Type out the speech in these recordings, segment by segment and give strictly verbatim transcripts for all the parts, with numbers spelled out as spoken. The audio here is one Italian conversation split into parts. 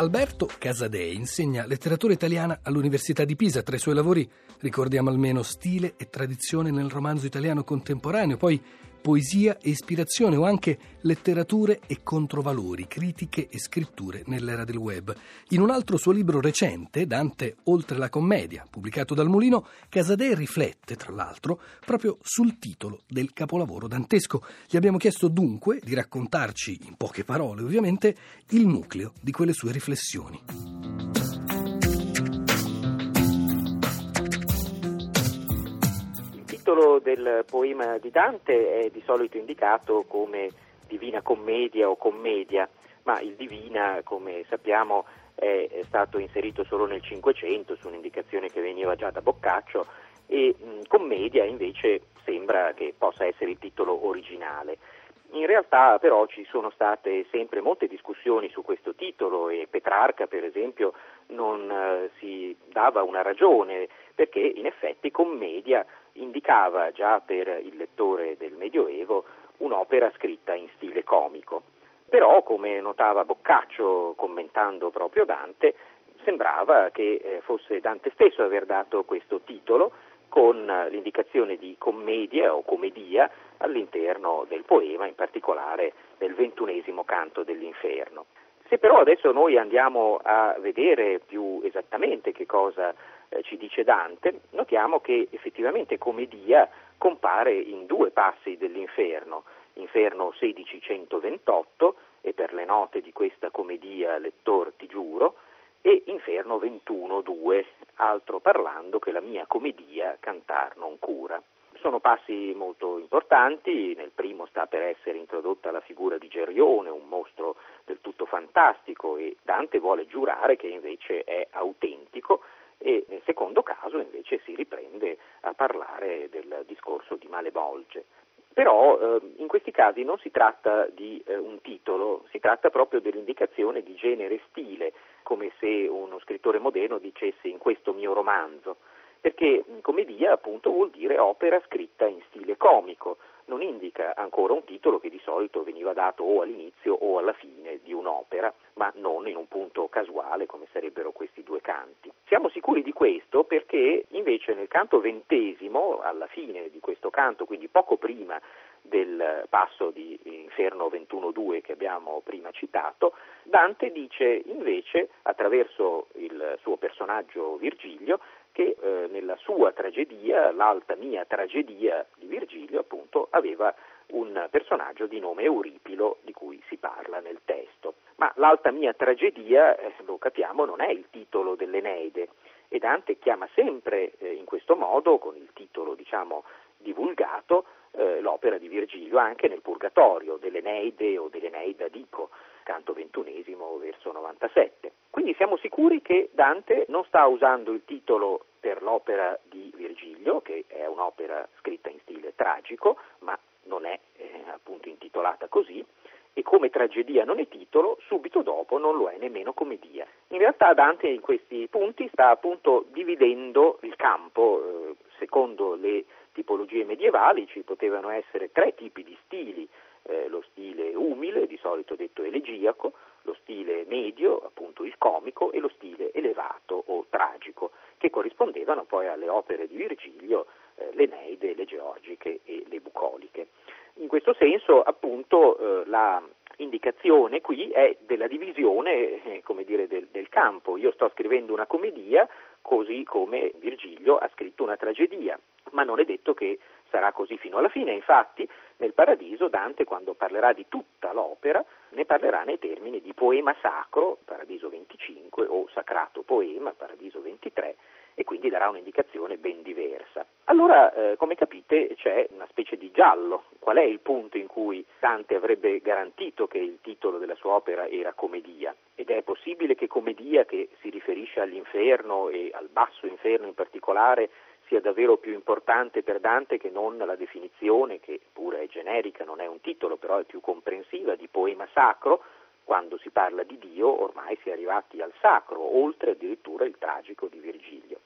Alberto Casadei insegna letteratura italiana all'Università di Pisa. Tra i suoi lavori ricordiamo almeno Stile e tradizione nel romanzo italiano contemporaneo, poi Poesia e ispirazione o anche Letterature e controvalori, critiche e scritture nell'era del web. In un altro suo libro recente, Dante oltre la commedia, pubblicato dal Mulino, Casadei riflette, tra l'altro, proprio sul titolo del capolavoro dantesco. Gli abbiamo chiesto dunque di raccontarci, in poche parole ovviamente, il nucleo di quelle sue riflessioni. Il titolo del poema di Dante è di solito indicato come Divina Commedia o Commedia, ma il Divina, come sappiamo, è stato inserito solo nel Cinquecento su un'indicazione che veniva già da Boccaccio, e mh, Commedia invece sembra che possa essere il titolo originale. In realtà però ci sono state sempre molte discussioni su questo titolo, e Petrarca per esempio non eh, si dava una ragione, perché in effetti commedia indicava già per il lettore del Medioevo un'opera scritta in stile comico. Però, come notava Boccaccio commentando proprio Dante, sembrava che eh, fosse Dante stesso aver dato questo titolo, con l'indicazione di commedia o commedia all'interno del poema, in particolare del ventunesimo canto dell'Inferno. Se però adesso noi andiamo a vedere più esattamente che cosa eh, ci dice Dante, notiamo che effettivamente commedia compare in due passi dell'Inferno, Inferno sedici centoventotto, e per le note di questa commedia lettor ti giuro, e Inferno ventuno due, altro parlando che la mia commedia cantar non cura. Sono passi molto importanti. Nel primo sta per essere introdotta la figura di Gerione, un mostro del tutto fantastico, e Dante vuole giurare che invece è autentico, e nel secondo caso invece si riprende a parlare del discorso di Malebolge. Però eh, in questi casi non si tratta di eh, un titolo, si tratta proprio dell'indicazione di genere e stile, come se uno scrittore moderno dicesse in questo mio romanzo, perché commedia appunto vuol dire opera scritta in stile comico, non indica ancora un titolo che di solito veniva dato o all'inizio o alla fine di un'opera, ma non in un punto casuale come sarebbero questi due canti. Siamo sicuri di questo perché invece nel canto ventesimo, alla fine di questo canto, quindi poco prima del passo di Inferno ventuno due che abbiamo prima citato, Dante dice invece, attraverso il suo personaggio Virgilio, che eh, nella sua tragedia, l'alta mia tragedia di Virgilio, appunto, aveva un personaggio di nome Euripilo di cui si parla nel testo. Ma l'alta mia tragedia, eh, lo capiamo, non è il titolo dell'Eneide, e Dante chiama sempre eh, in questo modo, con il titolo diciamo divulgato, eh, l'opera di Virgilio anche nel Purgatorio, dell'Eneide o dell'Eneida dico, canto ventunesimo, verso novantasette. Quindi siamo sicuri che Dante non sta usando il titolo per l'opera di Virgilio, che è un'opera scritta in stile tragico, ma non è eh, appunto intitolata così, e come tragedia non è titolo, subito dopo non lo è nemmeno commedia. In realtà Dante in questi punti sta appunto dividendo il campo. Secondo le tipologie medievali ci potevano essere tre tipi di stili, eh, lo stile umile, di solito detto elegiaco, lo stile medio, appunto il comico, e lo stile elevato o tragico, che corrispondevano poi alle opere di Virgilio, eh, l'Eneide, le Georgiche e le Bucoliche. In questo senso, appunto, eh, la indicazione qui è della divisione, eh, come dire, del, del campo. Io sto scrivendo una commedia, così come Virgilio ha scritto una tragedia, ma non è detto che sarà così fino alla fine. Infatti, nel Paradiso, Dante, quando parlerà di tutta l'opera, ne parlerà nei termini di poema sacro, Paradiso venticinque, o sacrato poema, Paradiso ventitré, e quindi darà un'indicazione ben diversa. Allora, eh, come capite, c'è una specie di giallo. Qual è il punto in cui Dante avrebbe garantito che il titolo della sua opera era commedia? Ed è possibile che commedia, che si riferisce all'inferno e al basso inferno in particolare, sia davvero più importante per Dante che non la definizione, che pure è generica, non è un titolo, però è più comprensiva, di poema sacro? Quando si parla di Dio ormai si è arrivati al sacro, oltre addirittura il tragico di Virgilio.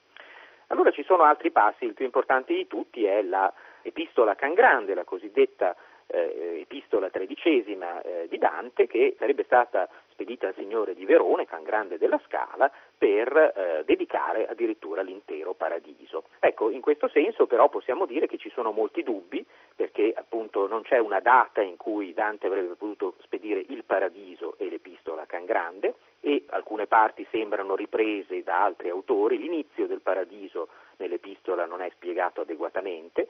Allora ci sono altri passi, il più importante di tutti è la epistola Cangrande, la cosiddetta eh, epistola tredicesima eh, di Dante, che sarebbe stata spedita al signore di Verone, Cangrande della Scala, per eh, dedicare addirittura l'intero Paradiso. Ecco, in questo senso però possiamo dire che ci sono molti dubbi, perché appunto non c'è una data in cui Dante avrebbe potuto spedire il Paradiso e l'Epistola a Cangrande, e alcune parti sembrano riprese da altri autori. L'inizio del Paradiso nell'Epistola non è spiegato adeguatamente,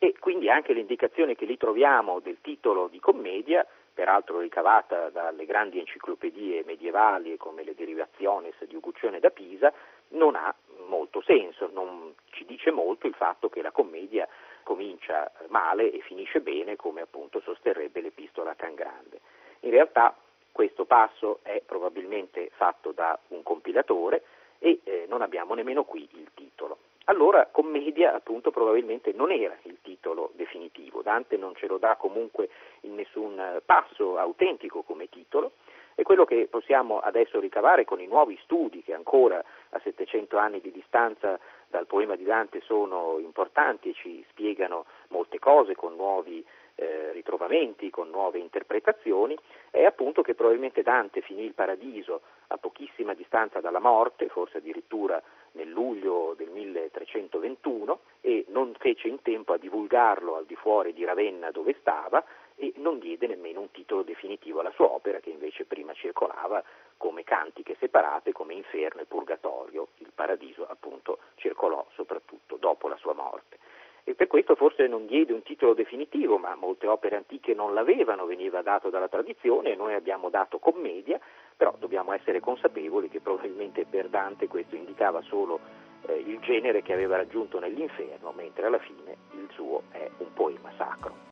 e quindi anche l'indicazione che lì troviamo del titolo di Commedia, peraltro ricavata dalle grandi enciclopedie medievali come le Derivationes di Uguccione da Pisa, non ha molto senso. Non ci dice molto il fatto che la Commedia comincia male e finisce bene, come appunto sosterrebbe l'Epistola a Cangrande. In realtà questo passo è probabilmente fatto da un compilatore e eh, non abbiamo nemmeno qui il titolo. Allora Commedia appunto probabilmente non era il titolo definitivo, Dante non ce lo dà comunque in nessun passo autentico come titolo, e quello che possiamo adesso ricavare con i nuovi studi, che ancora a settecento anni di distanza dal poema di Dante sono importanti e ci spiegano molte cose con nuovi eh, ritrovamenti, con nuove interpretazioni, è appunto che probabilmente Dante finì il Paradiso a pochissima distanza dalla morte, forse addirittura nel luglio del milletrecentoventuno, e non fece in tempo a divulgarlo al di fuori di Ravenna dove stava, e non diede nemmeno un titolo definitivo alla sua opera, che invece prima circolava come Cantiche separate, come Inferno e Purgatorio. Il Paradiso appunto circolò soprattutto dopo la sua morte, e per questo forse non diede un titolo definitivo, ma molte opere antiche non l'avevano, veniva dato dalla tradizione, e noi abbiamo dato Commedia. Però dobbiamo essere consapevoli che probabilmente per Dante questo indicava solo eh, il genere che aveva raggiunto nell'Inferno, mentre alla fine il suo è un poema sacro.